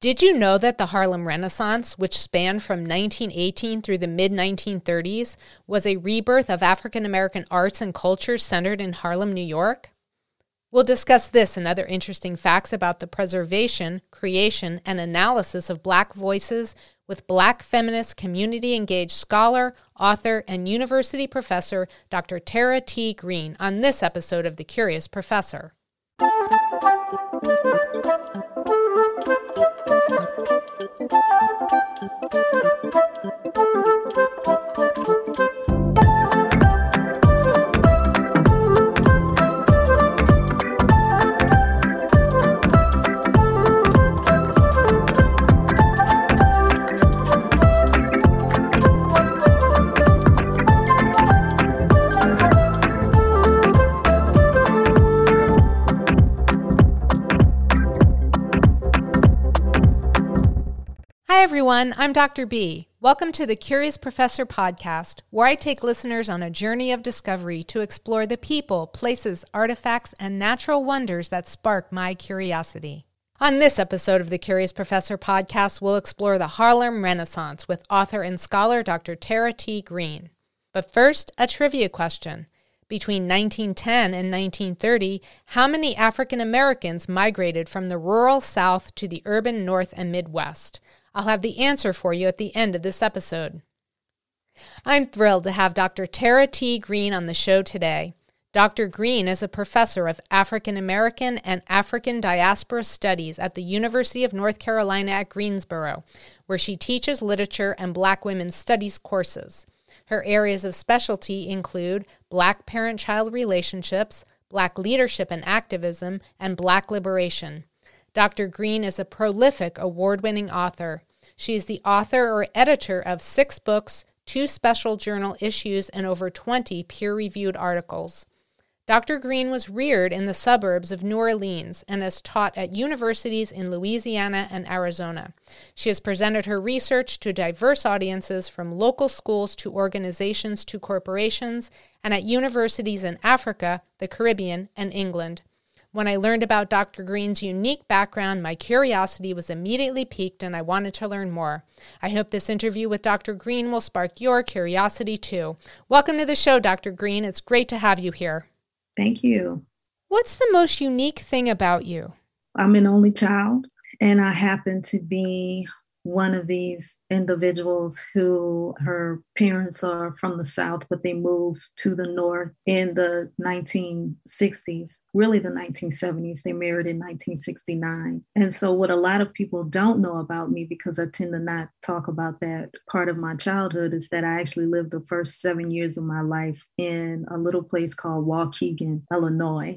Did you know that the Harlem Renaissance, which spanned from 1918 through the mid-1930s, was a rebirth of African-American arts and culture centered in Harlem, New York? We'll discuss this and other interesting facts about the preservation, creation, and analysis of Black voices with Black feminist, community-engaged scholar, author, and university professor Dr. Tara T. Green on this episode of The Curious Professor. Everyone, I'm Dr. B. Welcome to the Curious Professor podcast, where I take listeners on a journey of discovery to explore the people, places, artifacts, and natural wonders that spark my curiosity. On this episode of the Curious Professor podcast, we'll explore the Harlem Renaissance with author and scholar Dr. Tara T. Green. But first, a trivia question. Between 1910 and 1930, how many African Americans migrated from the rural South to the urban North and Midwest? I'll have the answer for you at the end of this episode. I'm thrilled to have Dr. Tara T. Green on the show today. Dr. Green is a professor of African American and African Diaspora Studies at the University of North Carolina at Greensboro, where she teaches literature and Black women's studies courses. Her areas of specialty include Black parent-child relationships, Black leadership and activism, and Black liberation. Dr. Green is a prolific award-winning author. She is the author or editor of 6 books, 2 special journal issues, and over 20 peer-reviewed articles. Dr. Green was reared in the suburbs of New Orleans and has taught at universities in Louisiana and Arizona. She has presented her research to diverse audiences, from local schools to organizations to corporations, and at universities in Africa, the Caribbean, and England. When I learned about Dr. Green's unique background, my curiosity was immediately piqued and I wanted to learn more. I hope this interview with Dr. Green will spark your curiosity too. Welcome to the show, Dr. Green. It's great to have you here. Thank you. What's the most unique thing about you? I'm an only child, and I happen to be one of these individuals who her parents are from the South, but they moved to the North in the 1960s, really the 1970s. They married in 1969. And so what a lot of people don't know about me, because I tend to not talk about that part of my childhood, is that I actually lived the first 7 years of my life in a little place called Waukegan, Illinois.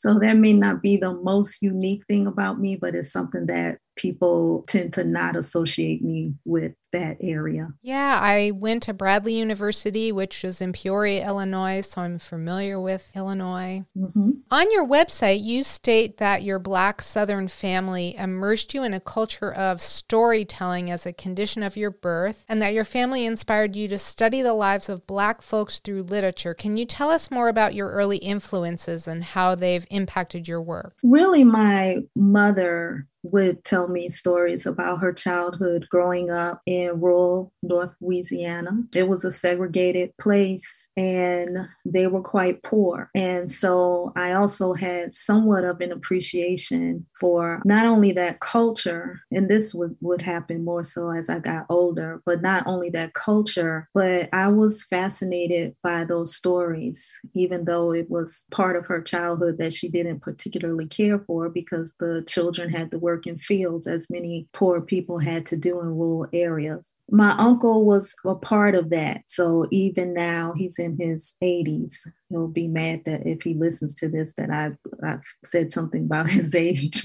So that may not be the most unique thing about me, but it's something that people tend to not associate me with, that area. Yeah, I went to Bradley University, which was in Peoria, Illinois, so I'm familiar with Illinois. Mm-hmm. On your website, you state that your Black Southern family immersed you in a culture of storytelling as a condition of your birth, and that your family inspired you to study the lives of Black folks through literature. Can you tell us more about your early influences and how they've impacted your work? Really, my mother would tell me stories about her childhood growing up in rural North Louisiana. It was a segregated place and they were quite poor. And so I also had somewhat of an appreciation for not only that culture, and this would happen more so as I got older, but not only that culture, but I was fascinated by those stories, even though it was part of her childhood that she didn't particularly care for, because the children had to work in fields, as many poor people had to do in rural areas. My uncle was a part of that. So even now, he's in his 80s. He'll be mad that if he listens to this, that I've said something about his age.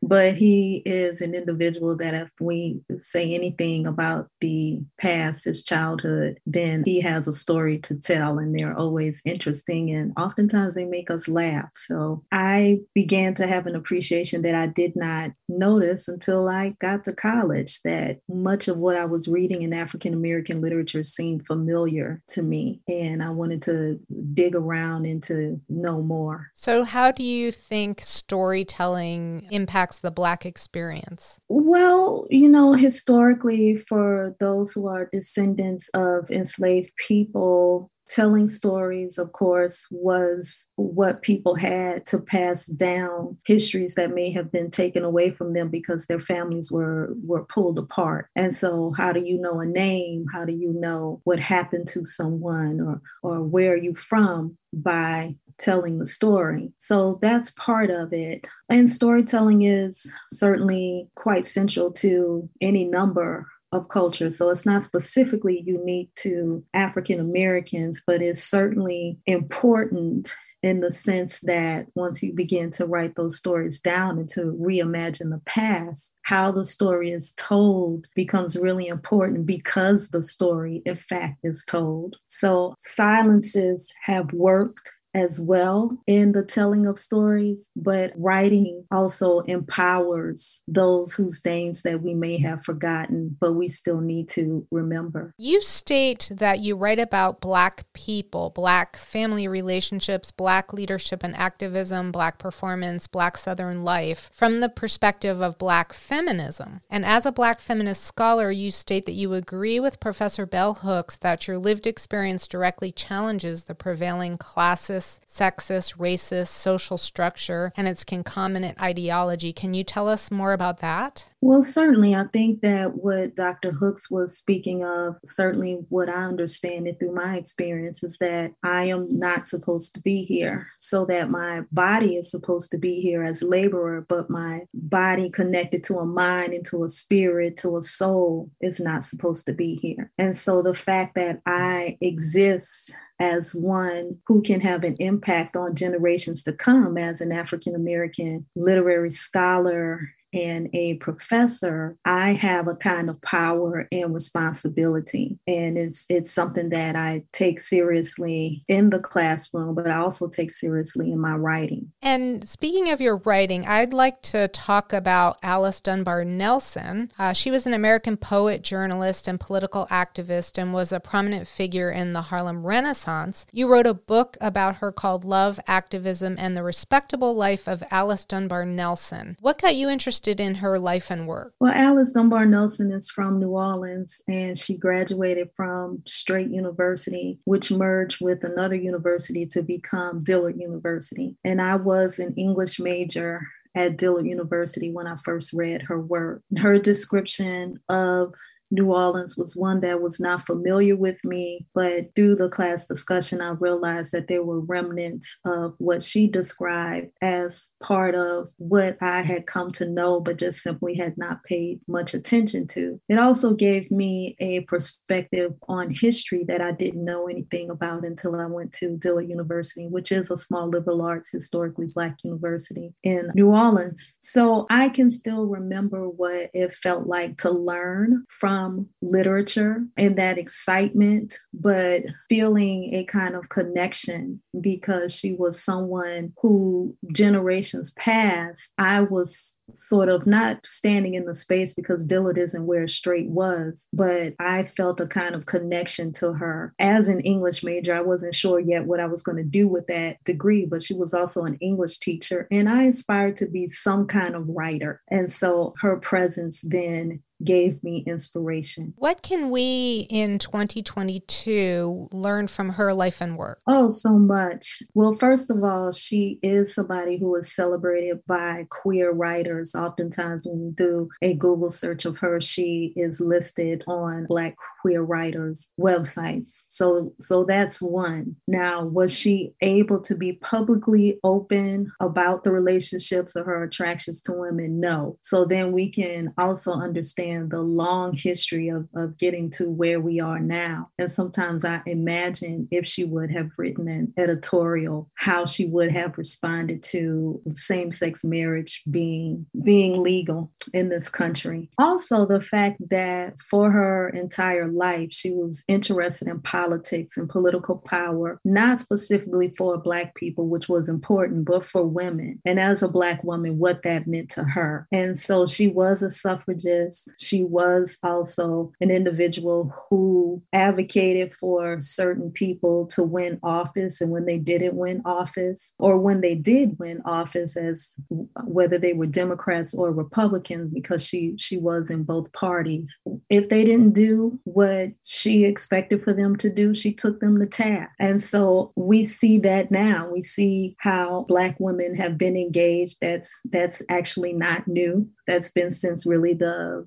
But But he is an individual that if we say anything about the past, his childhood, then he has a story to tell, and they're always interesting, and oftentimes they make us laugh. So I began to have an appreciation that I did not notice until I got to college, that much of what I was reading in African-American literature seemed familiar to me, and I wanted to dig around and to know more. So how do you think storytelling impacts the Black experience? Well, you know, historically, for those who are descendants of enslaved people, telling stories, of course, was what people had to pass down histories that may have been taken away from them because their families were pulled apart. And so how do you know a name? How do you know what happened to someone or where are you from by telling the story? So that's part of it. And storytelling is certainly quite central to any number of culture. So it's not specifically unique to African Americans, but it's certainly important in the sense that once you begin to write those stories down and to reimagine the past, how the story is told becomes really important because the story, in fact, is told. So silences have worked as well in the telling of stories, but writing also empowers those whose names that we may have forgotten, but we still need to remember. You state that you write about Black people, Black family relationships, Black leadership and activism, Black performance, Black Southern life from the perspective of Black feminism. And as a Black feminist scholar, you state that you agree with Professor Bell Hooks that your lived experience directly challenges the prevailing classes, sexist, racist, social structure, and its concomitant ideology. Can you tell us more about that? Well, certainly. I think that what Dr. Hooks was speaking of, certainly what I understand it through my experience, is that I am not supposed to be here, so that my body is supposed to be here as laborer, but my body connected to a mind and to a spirit, to a soul is not supposed to be here. And so the fact that I exist as one who can have an impact on generations to come as an African-American literary scholar and a professor, I have a kind of power and responsibility. And it's something that I take seriously in the classroom, but I also take seriously in my writing. And speaking of your writing, I'd like to talk about Alice Dunbar Nelson. She was an American poet, journalist, and political activist, and was a prominent figure in the Harlem Renaissance. You wrote a book about her called Love, Activism, and the Respectable Life of Alice Dunbar Nelson. What got you interested in her life and work? Well, Alice Dunbar Nelson is from New Orleans, and she graduated from Strait University, which merged with another university to become Dillard University. And I was an English major at Dillard University when I first read her work. Her description of New Orleans was one that was not familiar with me, but through the class discussion, I realized that there were remnants of what she described as part of what I had come to know, but just simply had not paid much attention to. It also gave me a perspective on history that I didn't know anything about until I went to Dillard University, which is a small liberal arts, historically Black university in New Orleans. So I can still remember what it felt like to learn from literature and that excitement, but feeling a kind of connection because she was someone who generations past, I was sort of not standing in the space because Dillard isn't where Strait was, but I felt a kind of connection to her. As an English major, I wasn't sure yet what I was going to do with that degree, but she was also an English teacher, and I aspired to be some kind of writer. And so her presence then gave me inspiration. What can we in 2022 learn from her life and work? Oh, so much. Well, first of all, she is somebody who is celebrated by queer writers. Oftentimes when we do a Google search of her, she is listed on Black queer writers' websites. So that's one. Now, was she able to be publicly open about the relationships or her attractions to women? No. So then we can also understand the long history of getting to where we are now. And sometimes I imagine if she would have written an editorial, how she would have responded to same-sex marriage being legal in this country. Also, the fact that for her entire life, she was interested in politics and political power, not specifically for Black people, which was important, but for women. And as a Black woman, what that meant to her. And so she was a suffragist. She was also an individual who advocated for certain people to win office. And when they didn't win office, or when they did win office, as whether they were Democrats or Republicans, because she was in both parties. If they didn't do what she expected for them to do, she took them to task. And so we see that now. We see how Black women have been engaged. That's actually not new. That's been since really the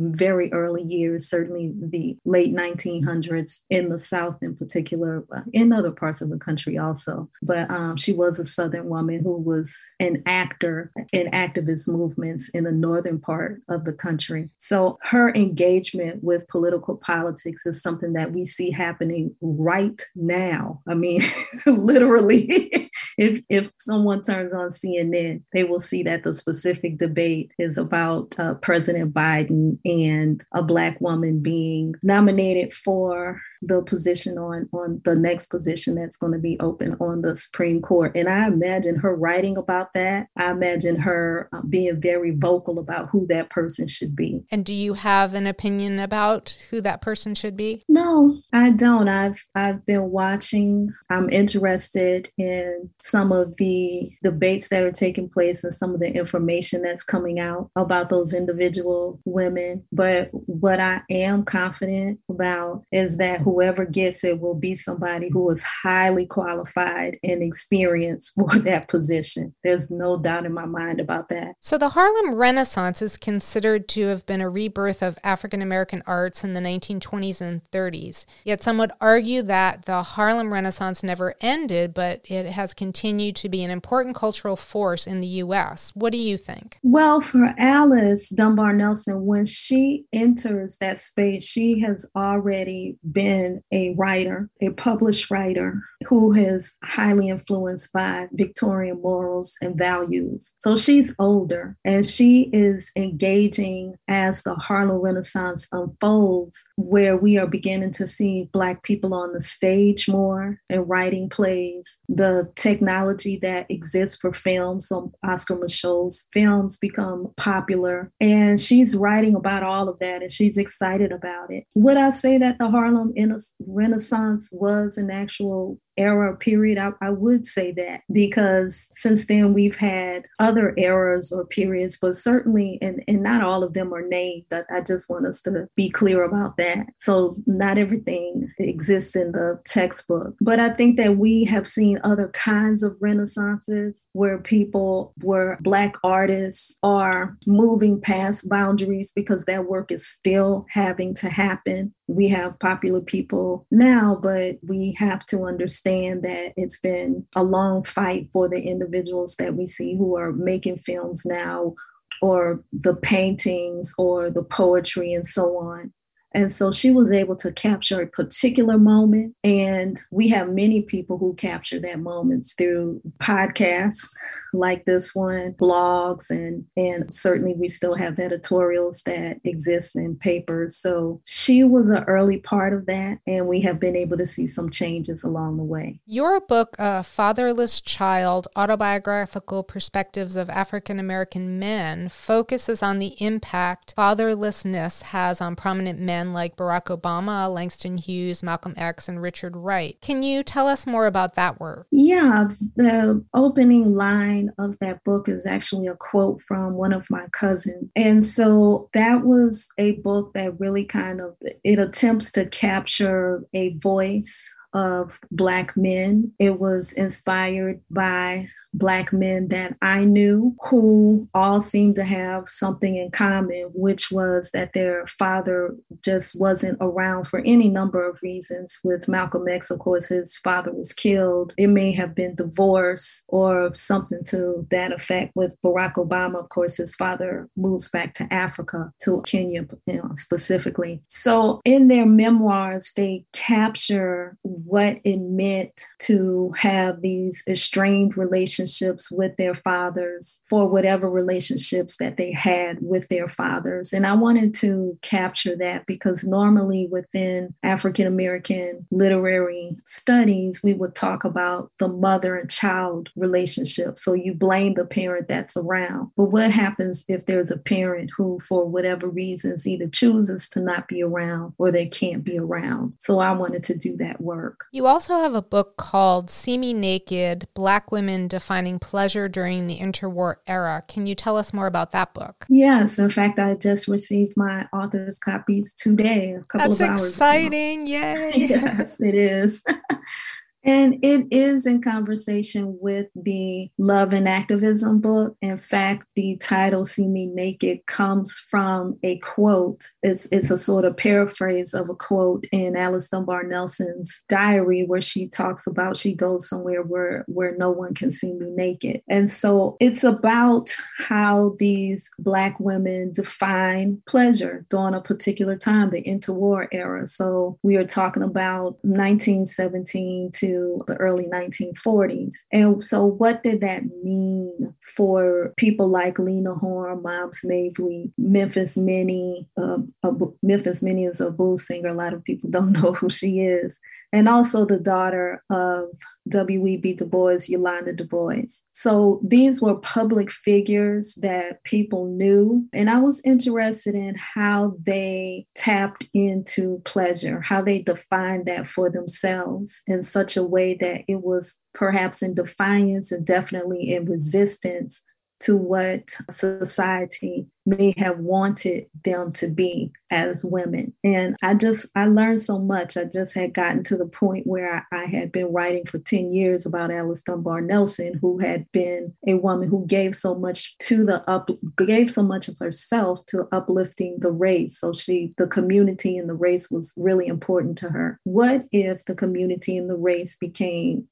very early years, certainly the late 1900s in the South in particular, in other parts of the country also. But she was a Southern woman who was an actor in activist movements in the northern part of the country. So her engagement with political politics is something that we see happening right now. I mean, literally, if someone turns on CNN, they will see that the specific debate is about President Biden and a Black woman being nominated for the position on the next position that's going to be open on the Supreme Court. And I imagine her writing about that. I imagine her being very vocal about who that person should be. And do you have an opinion about who that person should be? No, I don't. I've been watching. I'm interested in some of the debates that are taking place and some of the information that's coming out about those individual women. But what I am confident about is that whoever gets it will be somebody who is highly qualified and experienced for that position. There's no doubt in my mind about that. So the Harlem Renaissance is considered to have been a rebirth of African-American arts in the 1920s and 30s. Yet some would argue that the Harlem Renaissance never ended, but it has continued to be an important cultural force in the U.S. What do you think? Well, for Alice Dunbar Nelson, when she enters that space, she has already been a writer, a published writer, who is highly influenced by Victorian morals and values. So she's older, and she is engaging as the Harlem Renaissance unfolds, where we are beginning to see Black people on the stage more and writing plays. The technology that exists for films, some Oscar Michaud's films become popular, and she's writing about all of that, and she's excited about it. Would I say that the Harlem Renaissance was an actual era period? I would say that, because since then we've had other eras or periods, but certainly, and not all of them are named. I just want us to be clear about that. So not everything exists in the textbook, but I think that we have seen other kinds of renaissances where Black artists are moving past boundaries because that work is still having to happen. We have popular people now, but we have to understand that it's been a long fight for the individuals that we see who are making films now, or the paintings, or the poetry, and so on. And so she was able to capture a particular moment. And we have many people who capture that moments through podcasts like this one, blogs, and certainly we still have editorials that exist in papers. So she was an early part of that, and we have been able to see some changes along the way. Your book, A Fatherless Child, Autobiographical Perspectives of African American Men, focuses on the impact fatherlessness has on prominent men like Barack Obama, Langston Hughes, Malcolm X, and Richard Wright. Can you tell us more about that work? Yeah, the opening line of that book is actually a quote from one of my cousins. And so that was a book that really it attempts to capture a voice of Black men. It was inspired by Black men that I knew who all seemed to have something in common, which was that their father just wasn't around for any number of reasons. With Malcolm X, of course, his father was killed. It may have been divorce or something to that effect. With Barack Obama, of course, his father moves back to Africa, to Kenya, specifically. So in their memoirs, they capture what it meant to have these estranged relationships with their fathers, for whatever relationships that they had with their fathers. And I wanted to capture that because normally within African-American literary studies, we would talk about the mother and child relationship. So you blame the parent that's around. But what happens if there's a parent who, for whatever reasons, either chooses to not be around or they can't be around? So I wanted to do that work. You also have a book called See Me Naked, Black Women Defining Pleasure During the Interwar Era. Can you tell us more about that book? Yes. In fact, I just received my author's copies today, a couple of hours ago. That's exciting. Yay. Yes, it is. And it is in conversation with the Love and Activism book. In fact, the title, See Me Naked, comes from a quote. It's a sort of paraphrase of a quote in Alice Dunbar Nelson's diary where she talks about she goes somewhere where no one can see me naked. And so it's about how these Black women define pleasure during a particular time, the interwar era. So we are talking about 1917 to the early 1940s. And so what did that mean for people like Lena Horne, Moms Mabley, Memphis Minnie? Memphis Minnie is a blues singer. A lot of people don't know who she is. And also the daughter of W.E.B. Du Bois, Yolanda Du Bois. So these were public figures that people knew. And I was interested in how they tapped into pleasure, how they defined that for themselves in such a way that it was perhaps in defiance and definitely in resistance to what society may have wanted them to be as women. And I learned so much. I just had gotten to the point where I had been writing for 10 years about Alice Dunbar Nelson, who had been a woman who gave so much of herself to uplifting the race. So the community and the race was really important to her. What if the community and the race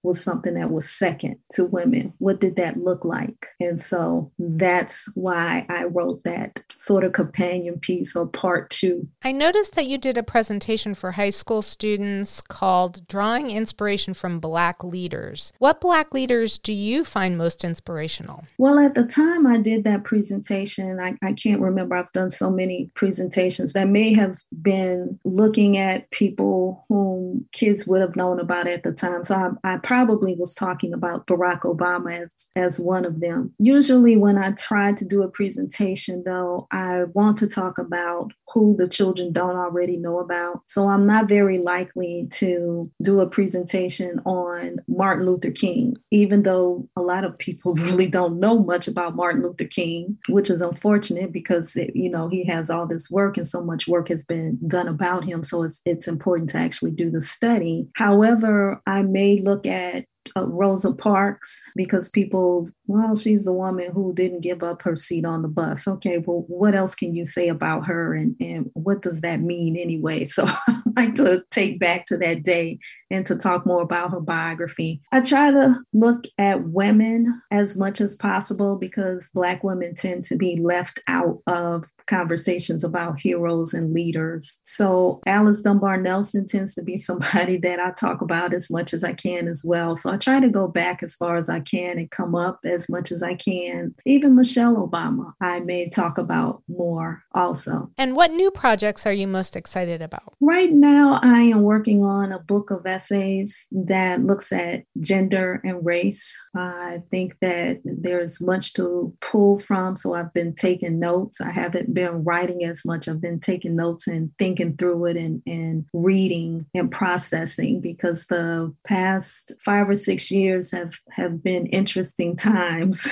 was something that was second to women? What did that look like? And so that's why I wrote that sort of companion piece or part two. I noticed that you did a presentation for high school students called Drawing Inspiration from Black Leaders. What Black leaders do you find most inspirational? Well, at the time I did that presentation, I can't remember, I've done so many presentations that may have been looking at people whom kids would have known about at the time. So I probably was talking about Barack Obama as one of them. Usually when I try to do a presentation, though, I want to talk about who the children don't already know about. So I'm not very likely to do a presentation on Martin Luther King, even though a lot of people really don't know much about Martin Luther King, which is unfortunate because, he has all this work and so much work has been done about him. So it's important to actually do the study. However, I may look at Rosa Parks, because she's a woman who didn't give up her seat on the bus. Okay, well, what else can you say about her and what does that mean anyway? So I like to take back to that day and to talk more about her biography. I try to look at women as much as possible because Black women tend to be left out of conversations about heroes and leaders. So Alice Dunbar Nelson tends to be somebody that I talk about as much as I can as well. So I try to go back as far as I can and come up as much as I can. Even Michelle Obama, I may talk about more also. And what new projects are you most excited about? Right now, I am working on a book of essays that looks at gender and race. I think that there's much to pull from. So I've been taking notes. I haven't been writing as much. I've been taking notes and thinking through it and reading and processing, because the past 5 or 6 years have been interesting times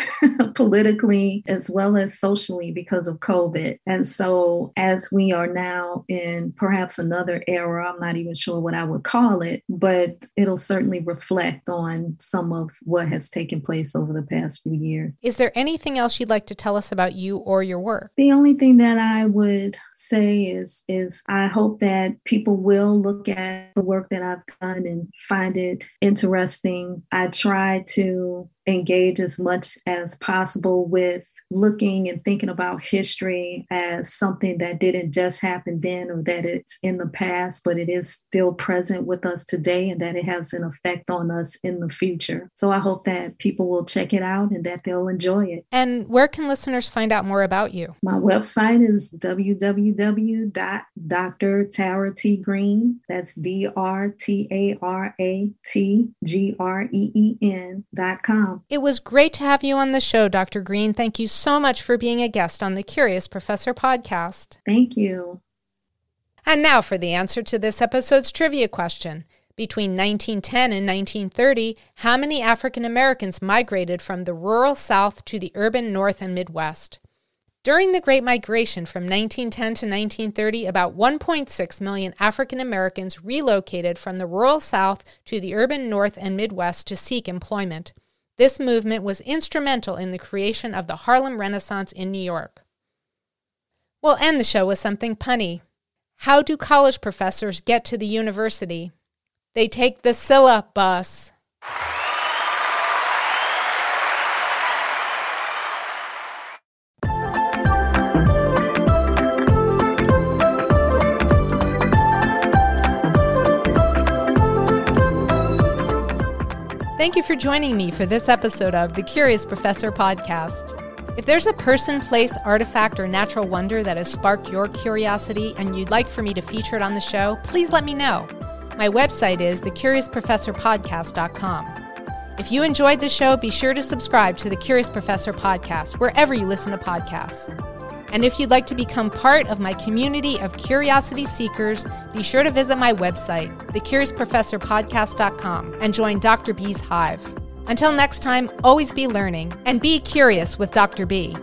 politically as well as socially because of COVID. And so as we are now in perhaps another era, I'm not even sure what I would call it, but it'll certainly reflect on some of what has taken place over the past few years. Is there anything else you'd like to tell us about you or your work? The only thing that I would say is I hope that people will look at the work that I've done and find it interesting. I try to engage as much as possible with looking and thinking about history as something that didn't just happen then, or that it's in the past, but it is still present with us today, and that it has an effect on us in the future. So I hope that people will check it out and that they'll enjoy it. And where can listeners find out more about you? My website is www.drtaratgreen, that's drtaratgreen.com. It was great to have you on the show, Dr. Green. Thank you so much for being a guest on the Curious Professor podcast. Thank you. And now for the answer to this episode's trivia question. Between 1910 and 1930, how many African Americans migrated from the rural South to the urban North and Midwest? During the Great Migration from 1910 to 1930, about 1.6 million African Americans relocated from the rural South to the urban North and Midwest to seek employment. This movement was instrumental in the creation of the Harlem Renaissance in New York. We'll end the show with something punny. How do college professors get to the university? They take the Scylla bus. Thank you for joining me for this episode of the Curious Professor podcast. If there's a person, place, artifact, or natural wonder that has sparked your curiosity and you'd like for me to feature it on the show, please let me know. My website is thecuriousprofessorpodcast.com. If you enjoyed the show, be sure to subscribe to the Curious Professor podcast wherever you listen to podcasts. And if you'd like to become part of my community of curiosity seekers, be sure to visit my website, thecuriousprofessorpodcast.com, and join Dr. B's Hive. Until next time, always be learning and be curious with Dr. B.